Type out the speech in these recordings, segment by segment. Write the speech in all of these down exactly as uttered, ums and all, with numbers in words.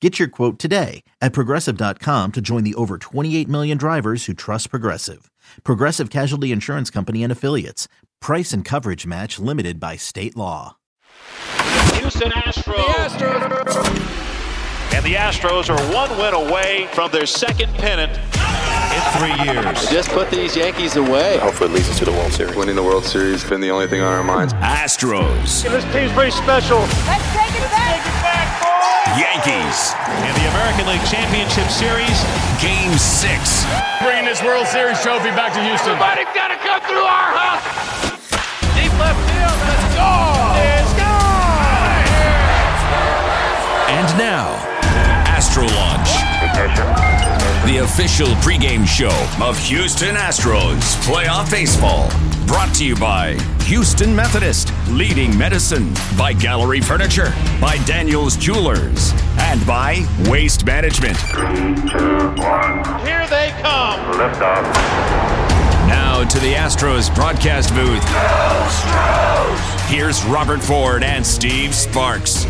Get your quote today at Progressive dot com to join the over twenty-eight million drivers who trust Progressive. Progressive Casualty Insurance Company and Affiliates. Price and coverage match limited by state law. Houston Astros. The Astros. And the Astros are one win away from their second pennant in three years. Just put these Yankees away. Hopefully it leads us to the World Series. Winning the World Series has been the only thing on our minds. Astros. This team's pretty special. Let's take it back. Let's take it back, boys. Yankees in the American League Championship Series, Game six. Bringing this World Series trophy back to Houston. Everybody's got to come through our house. Deep left field, let's go. It's gone. And now, Astro Launch. The official pregame show of Houston Astros playoff baseball. Brought to you by Houston Methodist, Leading Medicine, by Gallery Furniture, by Daniel's Jewelers, and by Waste Management. Three, two, one. Here they come. Lift off. Now to the Astros broadcast booth. Go, Astros! Here's Robert Ford and Steve Sparks.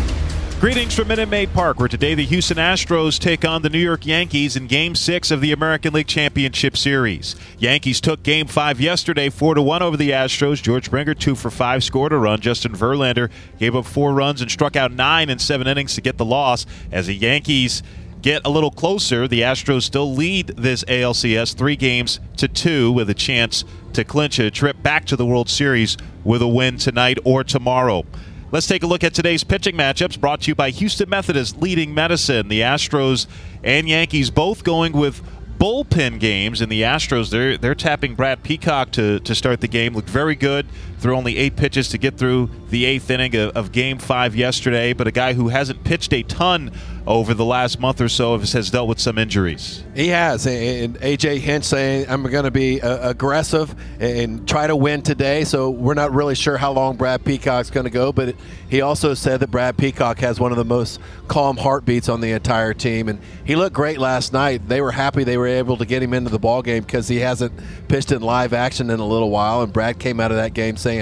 Greetings from Minute Maid Park, where today the Houston Astros take on the New York Yankees in Game six of the American League Championship Series. Yankees took Game five yesterday, four to one over the Astros. George Springer, two for five, scored a run. Justin Verlander gave up four runs and struck out nine in seven innings to get the loss. As the Yankees get a little closer, the Astros still lead this A L C S three games to two with a chance to clinch a trip back to the World Series with a win tonight or tomorrow. Let's take a look at today's pitching matchups, brought to you by Houston Methodist Leading Medicine. The Astros and Yankees both going with bullpen games. In the Astros, they're they're tapping Brad Peacock to, to start the game. Looked very good through only eight pitches to get through the eighth inning of, of Game five yesterday, but a guy who hasn't pitched a ton over the last month or so has dealt with some injuries. He has, and A J. Hinch saying, I'm going to be uh, aggressive and try to win today, so we're not really sure how long Brad Peacock's going to go, but he also said that Brad Peacock has one of the most calm heartbeats on the entire team, and he looked great last night. They were happy they were able to get him into the ballgame because he hasn't pitched in live action in a little while, and Brad came out of that game saying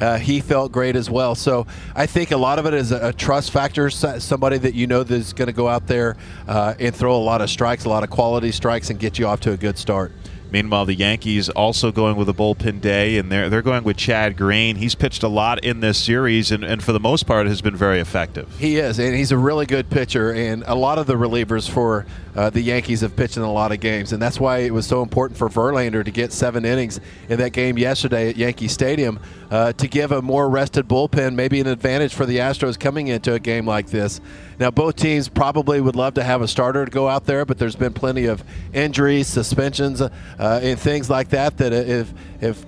uh, he felt great as well. So I think a lot of it is a, a trust factor, somebody that you know that's going to go out there uh, and throw a lot of strikes, a lot of quality strikes, and get you off to a good start. Meanwhile, the Yankees also going with a bullpen day, and they're they're going with Chad Green. He's pitched a lot in this series, and, and for the most part has been very effective. He is, and he's a really good pitcher, and a lot of the relievers for uh, the Yankees have pitched in a lot of games, and that's why it was so important for Verlander to get seven innings in that game yesterday at Yankee Stadium uh, to give a more rested bullpen, maybe an advantage for the Astros coming into a game like this. Now, both teams probably would love to have a starter to go out there, but there's been plenty of injuries, suspensions, uh, and things like that that if if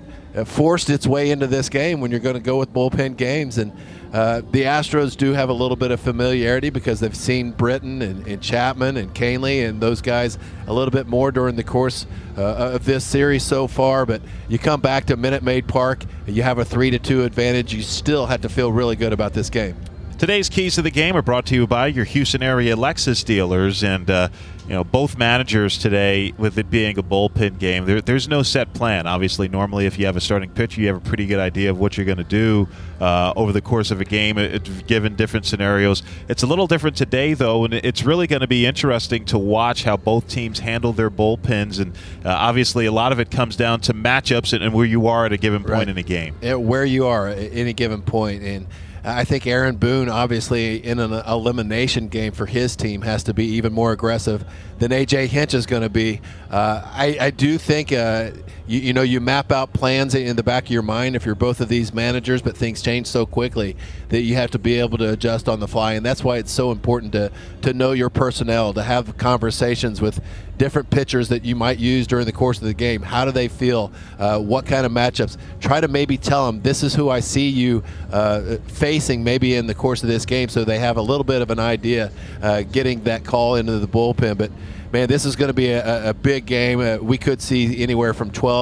forced its way into this game when you're going to go with bullpen games. And uh, the Astros do have a little bit of familiarity because they've seen Britton and, and Chapman and Canely and those guys a little bit more during the course uh, of this series so far. But you come back to Minute Maid Park, you have a three to two advantage. You still have to feel really good about this game. Today's keys to the game are brought to you by your Houston area Lexus dealers, and uh, you know, both managers today, with it being a bullpen game, there, there's no set plan. Obviously, normally if you have a starting pitcher, you have a pretty good idea of what you're going to do uh, over the course of a game, it, given different scenarios. It's a little different today, though, and it's really going to be interesting to watch how both teams handle their bullpens. And uh, obviously, a lot of it comes down to matchups and, and where you are at a given point right. in a game. Yeah, where you are at any given point in. I think Aaron Boone, obviously, in an elimination game for his team, has to be even more aggressive than A J. Hinch is going to be. Uh, I, I do think, uh, you, you know, you map out plans in the back of your mind if you're both of these managers, but things change so quickly that you have to be able to adjust on the fly, and that's why it's so important to, to know your personnel, to have conversations with different pitchers that you might use during the course of the game. How do they feel? Uh, what kind of matchups? Try to maybe tell them, this is who I see you uh, facing maybe in the course of this game, so they have a little bit of an idea uh, getting that call into the bullpen. But, man, this is going to be a, a big game. Uh, we could see anywhere from twelve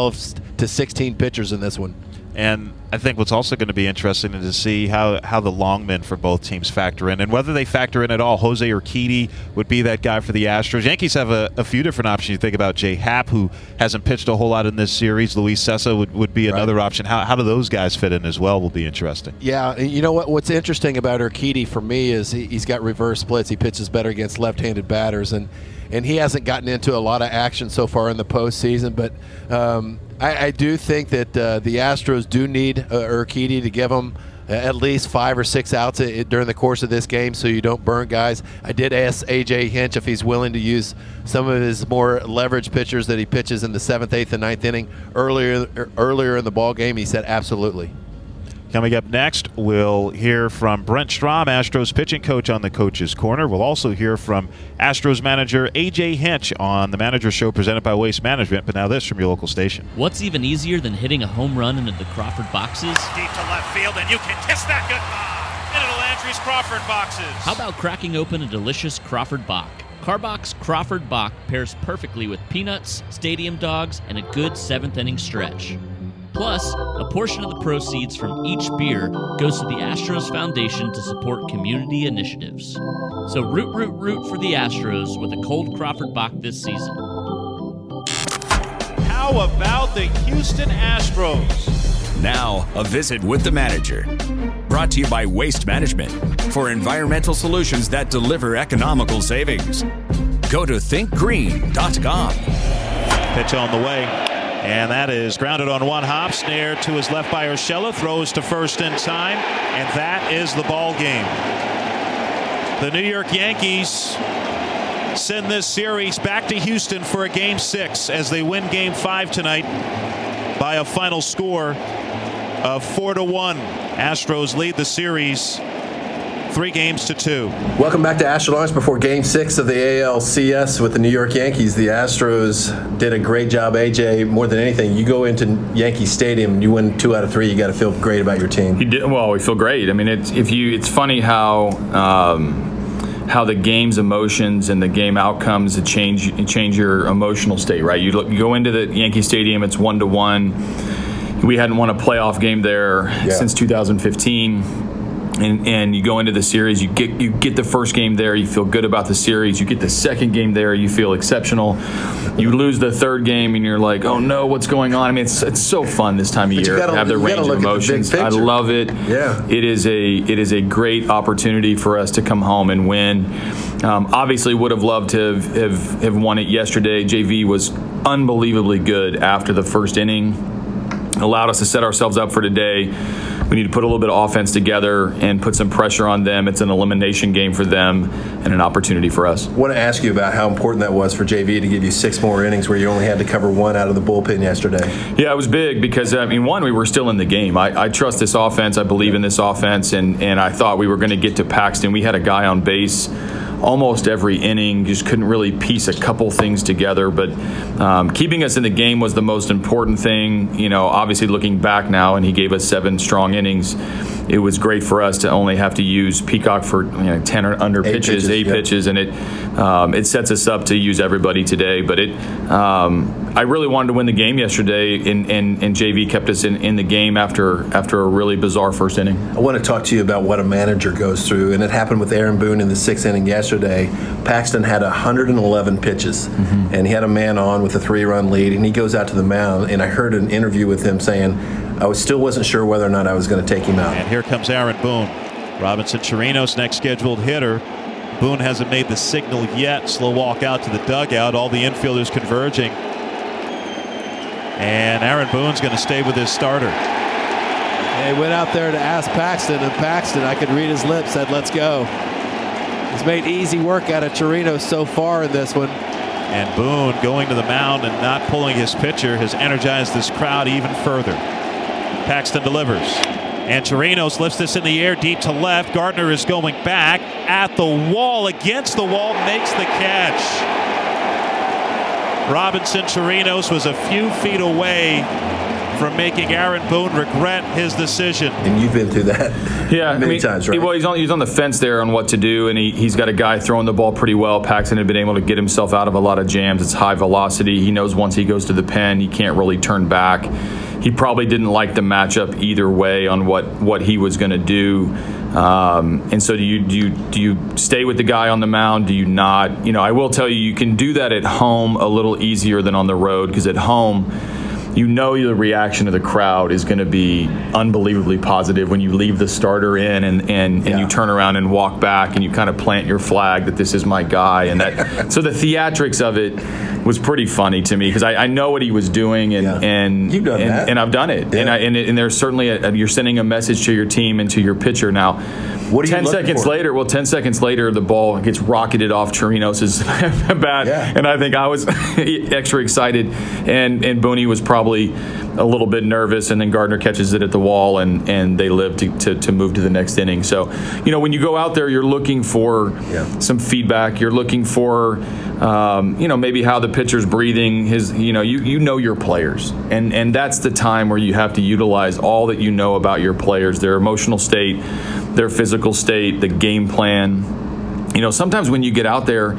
to sixteen pitchers in this one. And I think what's also going to be interesting is to see how, how the long men for both teams factor in and whether they factor in at all. Jose Urquidy would be that guy for the Astros. Yankees have a, a few different options. You think about Jay Happ, who hasn't pitched a whole lot in this series. Luis Sessa would, would be another right. option. How how do those guys fit in as well will be interesting. Yeah, you know what? What's interesting about Urquidy for me is he, he's got reverse splits. He pitches better against left-handed batters, and, and he hasn't gotten into a lot of action so far in the postseason, but um, – I, I do think that uh, the Astros do need uh, Urquidy to give them uh, at least five or six outs a, a, during the course of this game so you don't burn guys. I did ask A J. Hinch if he's willing to use some of his more leverage pitchers that he pitches in the seventh, eighth, and ninth inning earlier, er, earlier in the ball game. He said absolutely. Coming up next, we'll hear from Brent Strom, Astros pitching coach, on the Coach's Corner. We'll also hear from Astros manager A J. Hinch on the Manager Show presented by Waste Management. But now this from your local station. What's even easier than hitting a home run into the Crawford Boxes? Deep to left field, and you can kiss that goodbye into the Landry's Crawford Boxes. How about cracking open a delicious Crawford Bock? Carbox Crawford Bock pairs perfectly with peanuts, stadium dogs, and a good seventh inning stretch. Plus, a portion of the proceeds from each beer goes to the Astros Foundation to support community initiatives. So root, root, root for the Astros with a cold Crawford Bock this season. How about the Houston Astros? Now, a visit with the manager. Brought to you by Waste Management for environmental solutions that deliver economical savings. Go to think green dot com. Pitch on the way. And that is grounded on one hop. Snare to his left by Urshela. Throws to first in time. And that is the ball game. The New York Yankees send this series back to Houston for a game six as they win game five tonight by a final score of four to one. Astros lead the series three games to two. Welcome back to Astro Launch before game six of the A L C S with the New York Yankees. The Astros did a great job, A J. More than anything, you go into Yankee Stadium and you win two out of three. You got to feel great about your team. You did, well, we feel great. I mean, it's if you. It's funny how um, how the game's emotions and the game outcomes change change your emotional state, right? You, look, you go into the Yankee Stadium, it's one to one. We hadn't won a playoff game there yeah. since two thousand fifteen. And, and you go into the series, you get you get the first game there, you feel good about the series. You get the second game there, you feel exceptional. You lose the third game, and you're like, oh no, what's going on? I mean, it's it's so fun this time of but year to have the range of emotions. I love it. Yeah, it is a it is a great opportunity for us to come home and win. Um, obviously, would have loved to have, have have won it yesterday. J V was unbelievably good after the first inning. Allowed us to set ourselves up for today. We need to put a little bit of offense together and put some pressure on them. It's an elimination game for them and an opportunity for us. I want to ask you about how important that was for J V to give you six more innings where you only had to cover one out of the bullpen yesterday. Yeah, it was big because, I mean, one, we were still in the game. I, I trust this offense. I believe in this offense, and, and I thought we were going to get to Paxton. We had a guy on base almost every inning, just couldn't really piece a couple things together. But um, keeping us in the game was the most important thing. You know, obviously looking back now, and he gave us seven strong innings. It was great for us to only have to use Peacock for you know, ten or under eight pitches, pitches, eight yeah. pitches, and it um, it sets us up to use everybody today. But it, um, I really wanted to win the game yesterday, and and, and J V kept us in, in the game after after a really bizarre first inning. I want to talk to you about what a manager goes through, and it happened with Aaron Boone in the sixth inning yesterday. Paxton had one hundred eleven pitches, mm-hmm. and he had a man on with a three-run lead, and he goes out to the mound, and I heard an interview with him saying, I was still wasn't sure whether or not I was going to take him out. And here comes Aaron Boone. Robinson Chirinos, next scheduled hitter. Boone hasn't made the signal yet. Slow walk out to the dugout. All the infielders converging. And Aaron Boone's going to stay with his starter. They went out there to ask Paxton, and Paxton, I could read his lips, said, let's go. He's made easy work out of Chirinos so far in this one. And Boone going to the mound and not pulling his pitcher has energized this crowd even further. Paxton delivers. And Chirinos lifts this in the air deep to left. Gardner is going back at the wall, against the wall, makes the catch. Robinson Chirinos was a few feet away from making Aaron Boone regret his decision. And you've been through that yeah, many I mean, times, right? Well, he's on, he's on the fence there on what to do, and he, he's got a guy throwing the ball pretty well. Paxton had been able to get himself out of a lot of jams. It's high velocity. He knows once he goes to the pen, he can't really turn back. he probably didn't like the matchup either way on what, what he was going to do. Um, and so do you, do you do you stay with the guy on the mound? Do you not? You know, I will tell you, you can do that at home a little easier than on the road, because at home, you know the reaction of the crowd is going to be unbelievably positive when you leave the starter in and, and, yeah. and you turn around and walk back and you kind of plant your flag that this is my guy. And that. So the theatrics of it was pretty funny to me, because I, I know what he was doing, and yeah. and, You've done and, that. and I've done it. Yeah. And, I, and, it, and there's certainly a, you're sending a message to your team and to your pitcher now. What are ten you seconds for? later? Well, ten seconds later, the ball gets rocketed off Chirinos' bat, yeah. and I think I was extra excited, and and Boone was probably a little bit nervous, and then Gardner catches it at the wall, and, and they live to, to, to move to the next inning. So, you know, when you go out there, you're looking for yeah. some feedback. You're looking for, um, you know, maybe how the pitcher's breathing. His, you know, you you know your players, and and that's the time where you have to utilize all that you know about your players, their emotional state, their physical state, the game plan. You know, sometimes when you get out there,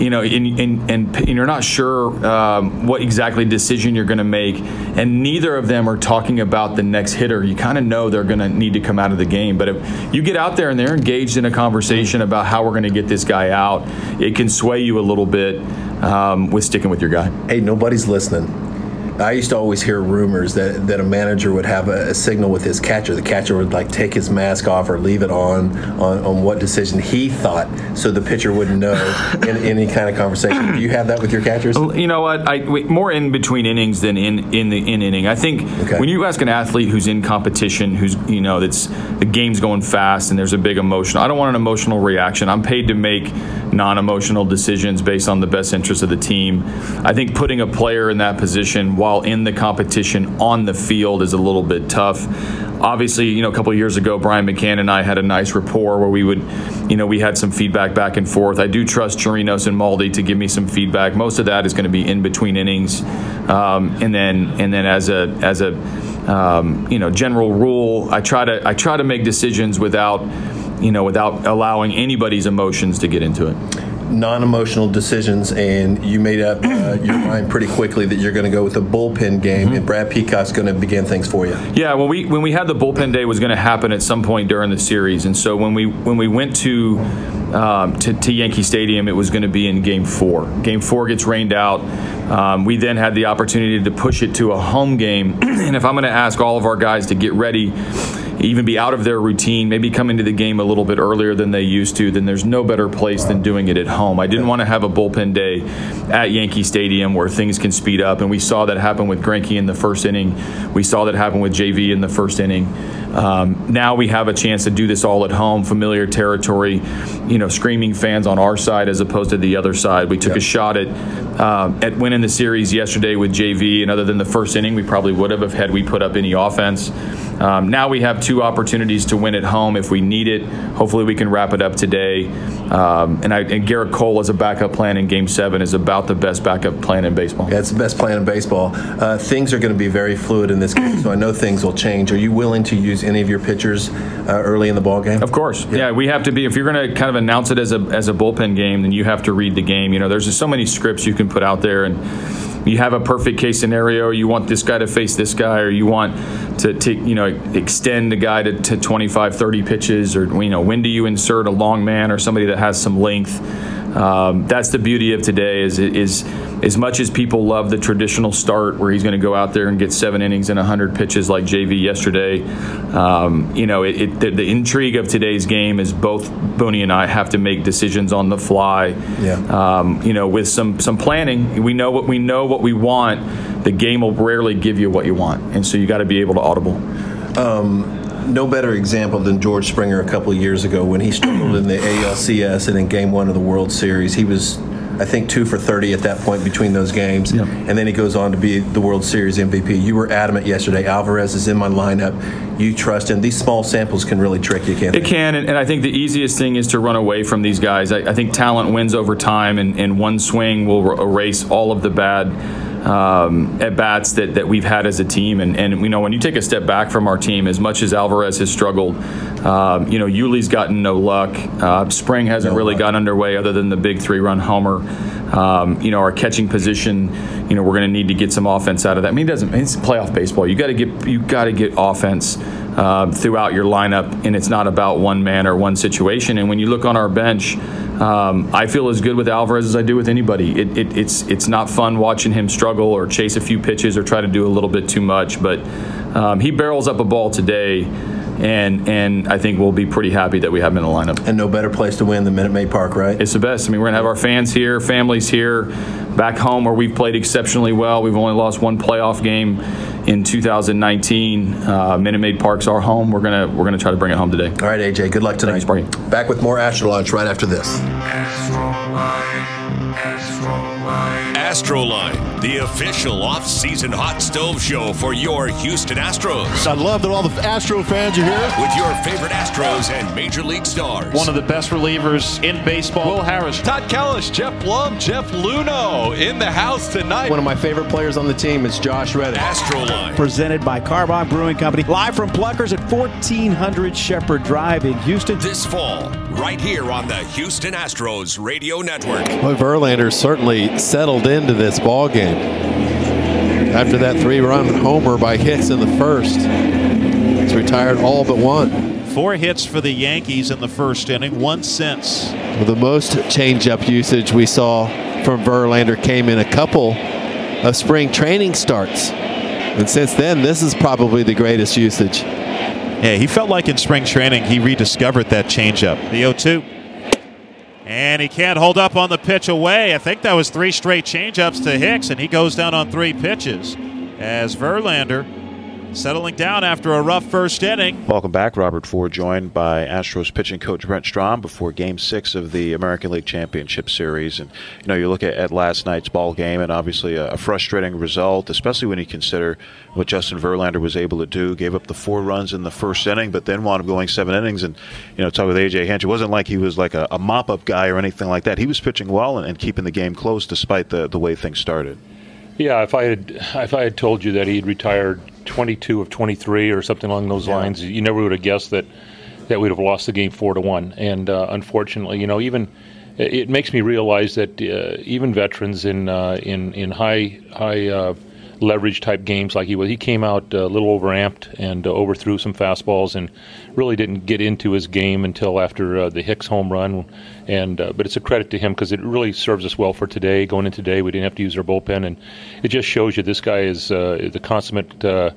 you know, and and, and, and you're not sure um, what exactly decision you're going to make, and neither of them are talking about the next hitter, you kind of know they're going to need to come out of the game. But if you get out there and they're engaged in a conversation about how we're going to get this guy out, it can sway you a little bit um, with sticking with your guy. Hey, nobody's listening. I used to always hear rumors that, that a manager would have a, a signal with his catcher. The catcher would like take his mask off or leave it on on, on what decision he thought, so the pitcher wouldn't know in, in any kind of conversation. Do you have that with your catchers? You know what? I wait, more in between innings than in, in the in inning. I think okay. when you ask an athlete who's in competition, who's you know that's the game's going fast and there's a big emotion. I don't want an emotional reaction. I'm paid to make non-emotional decisions based on the best interest of the team. I think putting a player in that position while in the competition on the field is a little bit tough. Obviously, you know, a couple of years ago, Brian McCann and I had a nice rapport where we would, you know, we had some feedback back and forth. I do trust Chirinos and Maldi to give me some feedback. Most of that is going to be in between innings, um, and then and then as a as a um, you know general rule, I try to I try to make decisions without. you know, without allowing anybody's emotions to get into it. Non-emotional decisions, and you made up uh, your mind pretty quickly that you're going to go with the bullpen game, mm-hmm. and Brad Peacock's going to begin things for you. Yeah, well, we when we had the bullpen day was going to happen at some point during the series, and so when we when we went to um, to, to Yankee Stadium, it was going to be in Game Four. Game Four gets rained out. Um, we then had the opportunity to push it to a home game, and if I'm going to ask all of our guys to get ready, even be out of their routine, maybe come into the game a little bit earlier than they used to, then there's no better place than doing it at home. I didn't want to have a bullpen day at Yankee Stadium where things can speed up, and we saw that happen with Greinke in the first inning. We saw that happen with J V in the first inning. Um, now we have a chance to do this all at home, familiar territory, you know, screaming fans on our side as opposed to the other side. We took yeah. a shot at uh, at winning the series yesterday with J V, and other than the first inning, we probably would have had we put up any offense. Um, now we have two opportunities to win at home if we need it. Hopefully we can wrap it up today. Um, and, I, and Garrett Cole as a backup plan in Game seven is about the best backup plan in baseball. Yeah, it's the best plan in baseball. Uh, things are going to be very fluid in this game, so I know things will change. Are you willing to use any of your pitchers uh, early in the ball game? Of course. Yeah. yeah, we have to be. If you're going to kind of announce it as a as a bullpen game, then you have to read the game. You know, there's just so many scripts you can put out there, and you have a perfect case scenario. You want this guy to face this guy, or you want to, to you know, extend the guy to, to twenty-five, thirty pitches, or, you know, when do you insert a long man or somebody that has some length? Um, that's the beauty of today is, is as much as people love the traditional start where he's going to go out there and get seven innings and one hundred pitches like J V yesterday, um, you know, it, it, the, the intrigue of today's game is both Boone and I have to make decisions on the fly, yeah. um, you know, with some, some planning. We know what we know what we want. The game will rarely give you what you want, and so you got to be able to audible. Um No better example than George Springer a couple of years ago when he struggled in the A L C S and in Game One of the World Series. He was, I think, two for thirty at that point between those games, yeah. and then he goes on to be the World Series M V P. You were adamant yesterday. Alvarez is in my lineup. You trust him. These small samples can really trick you, can't they? It can, and, and I think the easiest thing is to run away from these guys. I, I think talent wins over time, and, and one swing will erase all of the bad. Um, at bats that, that we've had as a team, and, and you know, when you take a step back from our team, as much as Alvarez has struggled, um, you know, Yuli's gotten no luck. Uh, Spring hasn't no really luck. got underway other than the big three-run homer. Um, you know, our catching position, you know, we're going to need to get some offense out of that. I mean, it doesn't, it's playoff baseball. You got to get, you got to get offense uh, throughout your lineup, and it's not about one man or one situation. And when you look on our bench, um, I feel as good with Alvarez as I do with anybody. It, it, it's it's not fun watching him struggle or chase a few pitches or try to do a little bit too much, but um, he barrels up a ball today. And and I think we'll be pretty happy that we have him in the lineup. And no better place to win than Minute Maid Park, right? It's the best. I mean, we're going to have our fans here, families here, back home where we've played exceptionally well. We've only lost one playoff game in two thousand nineteen. Uh, Minute Maid Park's our home. We're gonna we're gonna try to bring it home today. All right, A J. Good luck tonight. Thanks, back with more Astro Launch right after this. AstroLine, AstroLine. AstroLine, the official off-season hot stove show for your Houston Astros. I love that all the Astro fans are here. With your favorite Astros and Major League stars. One of the best relievers in baseball. Will Harris. Todd Kellis, Jeff Blum, Jeff Luno in the house tonight. One of my favorite players on the team is Josh Reddick. AstroLine. Presented by Carbon Brewing Company. Live from Pluckers at fourteen hundred Shepherd Drive in Houston. This fall, right here on the Houston Astros Radio Network. Well, Verlander certainly settled into this ball game after that three-run homer by Hicks in the first. He's retired all but one. Four hits for the Yankees in the first inning, one since. Well, the most change-up usage we saw from Verlander came in a couple of spring training starts. And since then, this is probably the greatest usage. Yeah, he felt like in spring training he rediscovered that change-up. The oh two. And he can't hold up on the pitch away. I think that was three straight changeups to Hicks, and he goes down on three pitches as Verlander settling down after a rough first inning. Welcome back. Robert Ford joined by Astros pitching coach Brent Strom before Game six of the American League Championship Series. And, you know, you look at, at last night's ball game and obviously a, a frustrating result, especially when you consider what Justin Verlander was able to do. Gave up the four runs in the first inning, but then wound up going seven innings. And, you know, talk with A J. Hinch, it wasn't like he was like a, a mop-up guy or anything like that. He was pitching well and, and keeping the game close despite the, the way things started. Yeah, if I had if I had told you that he'd retired twenty-two of twenty-three or something along those yeah. lines, you never would have guessed that, that we'd have lost the game four to one. And uh, unfortunately, you know, even it makes me realize that uh, even veterans in uh, in in high high uh, leverage type games like he was, he came out a little overamped and uh, overthrew some fastballs and really didn't get into his game until after uh, the Hicks home run. And uh, but it's a credit to him because it really serves us well for today. Going into today, we didn't have to use our bullpen, and it just shows you this guy is uh, the consummate uh,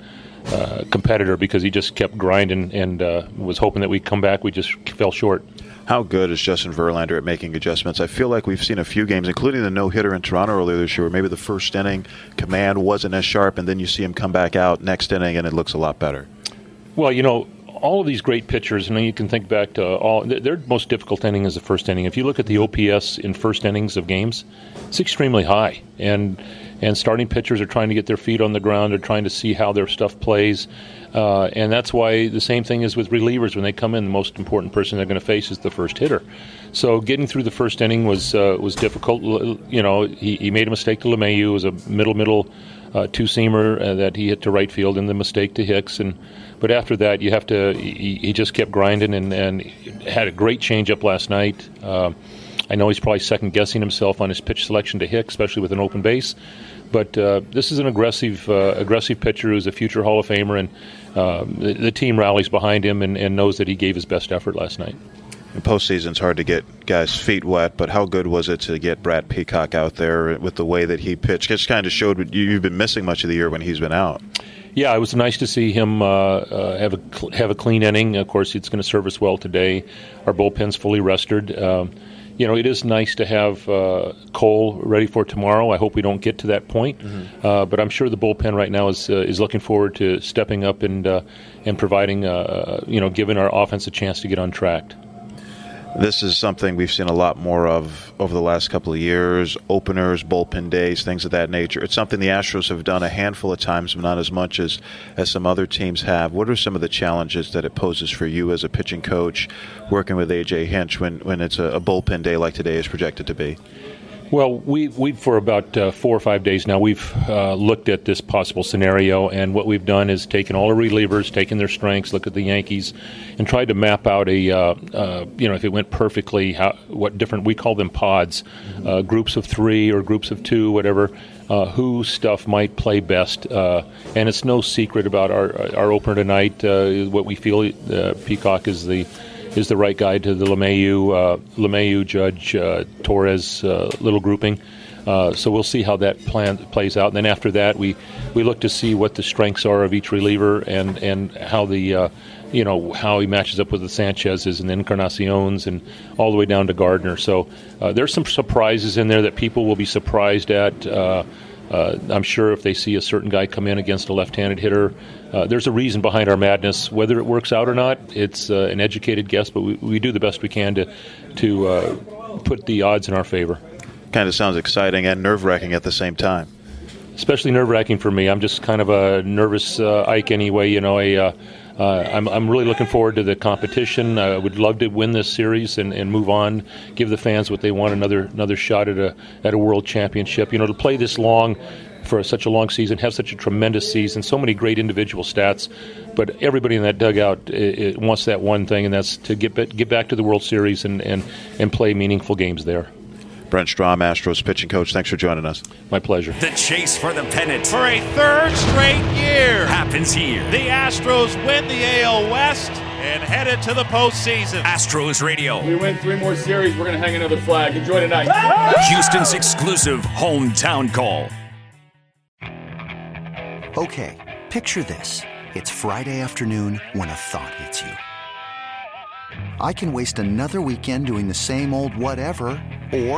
uh, competitor because he just kept grinding and uh, was hoping that we'd come back. We just fell short. How good is Justin Verlander at making adjustments? I feel like we've seen a few games, including the no-hitter in Toronto earlier this year, where maybe the first inning command wasn't as sharp, and then you see him come back out next inning, and it looks a lot better. Well, you know, all of these great pitchers, and you can think back to all, their most difficult inning is the first inning. If you look at the O P S in first innings of games, it's extremely high. And and starting pitchers are trying to get their feet on the ground. They're trying to see how their stuff plays. Uh, and that's why the same thing is with relievers. When they come in, the most important person they're going to face is the first hitter. So getting through the first inning was uh, was difficult. You know, he, he made a mistake to LeMahieu. It was a middle-middle uh, two-seamer uh, that he hit to right field, and the mistake to Hicks. And But after that, you have to. He, he just kept grinding and, and had a great changeup last night. Uh, I know he's probably second guessing himself on his pitch selection to Hicks, especially with an open base. But uh, this is an aggressive, uh, aggressive pitcher who's a future Hall of Famer, and uh, the, the team rallies behind him and, and knows that he gave his best effort last night. In postseason's hard to get guys' feet wet, but how good was it to get Brad Peacock out there with the way that he pitched? It kind of showed what you've been missing much of the year when he's been out. Yeah, it was nice to see him uh, uh, have a cl- have a clean inning. Of course, it's going to serve us well today. Our bullpen's fully rested. Um, you know, it is nice to have uh, Cole ready for tomorrow. I hope we don't get to that point. Mm-hmm. Uh, but I'm sure the bullpen right now is uh, is looking forward to stepping up and uh, and providing uh, you know giving our offense a chance to get on track. This is something we've seen a lot more of over the last couple of years, openers, bullpen days, things of that nature. It's something the Astros have done a handful of times, but not as much as, as some other teams have. What are some of the challenges that it poses for you as a pitching coach working with A J. Hinch when, when it's a, a bullpen day like today is projected to be? Well, we've, we've for about uh, four or five days now, we've uh, looked at this possible scenario, and what we've done is taken all the relievers, taken their strengths, looked at the Yankees, and tried to map out a, uh, uh, you know, if it went perfectly, how, what different, we call them pods, uh, groups of three or groups of two, whatever, uh, who stuff might play best. Uh, and it's no secret about our our opener tonight, uh, what we feel uh, Peacock is the... is the right guy to the LeMahieu, uh, LeMahieu Judge, uh, Torres uh, little grouping. Uh, so we'll see how that plan plays out. And then after that, we, we look to see what the strengths are of each reliever and, and how the uh, you know how he matches up with the Sanchez's and the Encarnaciones and all the way down to Gardner. So uh, there's some surprises in there that people will be surprised at. Uh, Uh, I'm sure if they see a certain guy come in against a left-handed hitter, uh, there's a reason behind our madness. Whether it works out or not, it's uh, an educated guess, but we, we do the best we can to to uh, put the odds in our favor. Kind of sounds exciting and nerve-wracking at the same time. Especially nerve-wracking for me. I'm just kind of a nervous uh, Ike anyway. You know, a, uh, uh, I'm I'm really looking forward to the competition. I would love to win this series and, and move on, give the fans what they want, another another shot at a at a world championship. You know, to play this long for such a long season, have such a tremendous season, so many great individual stats, but everybody in that dugout it, it wants that one thing, and that's to get get back to the World Series and, and, and play meaningful games there. Brent Strom, Astros pitching coach, thanks for joining us. My pleasure. The chase for the pennant for a third straight year happens here. The Astros win the A L West and headed to the postseason. Astros Radio. We win three more series. We're going to hang another flag. Enjoy tonight. Houston's exclusive hometown call. Okay, picture this. It's Friday afternoon when a thought hits you. I can waste another weekend doing the same old whatever, or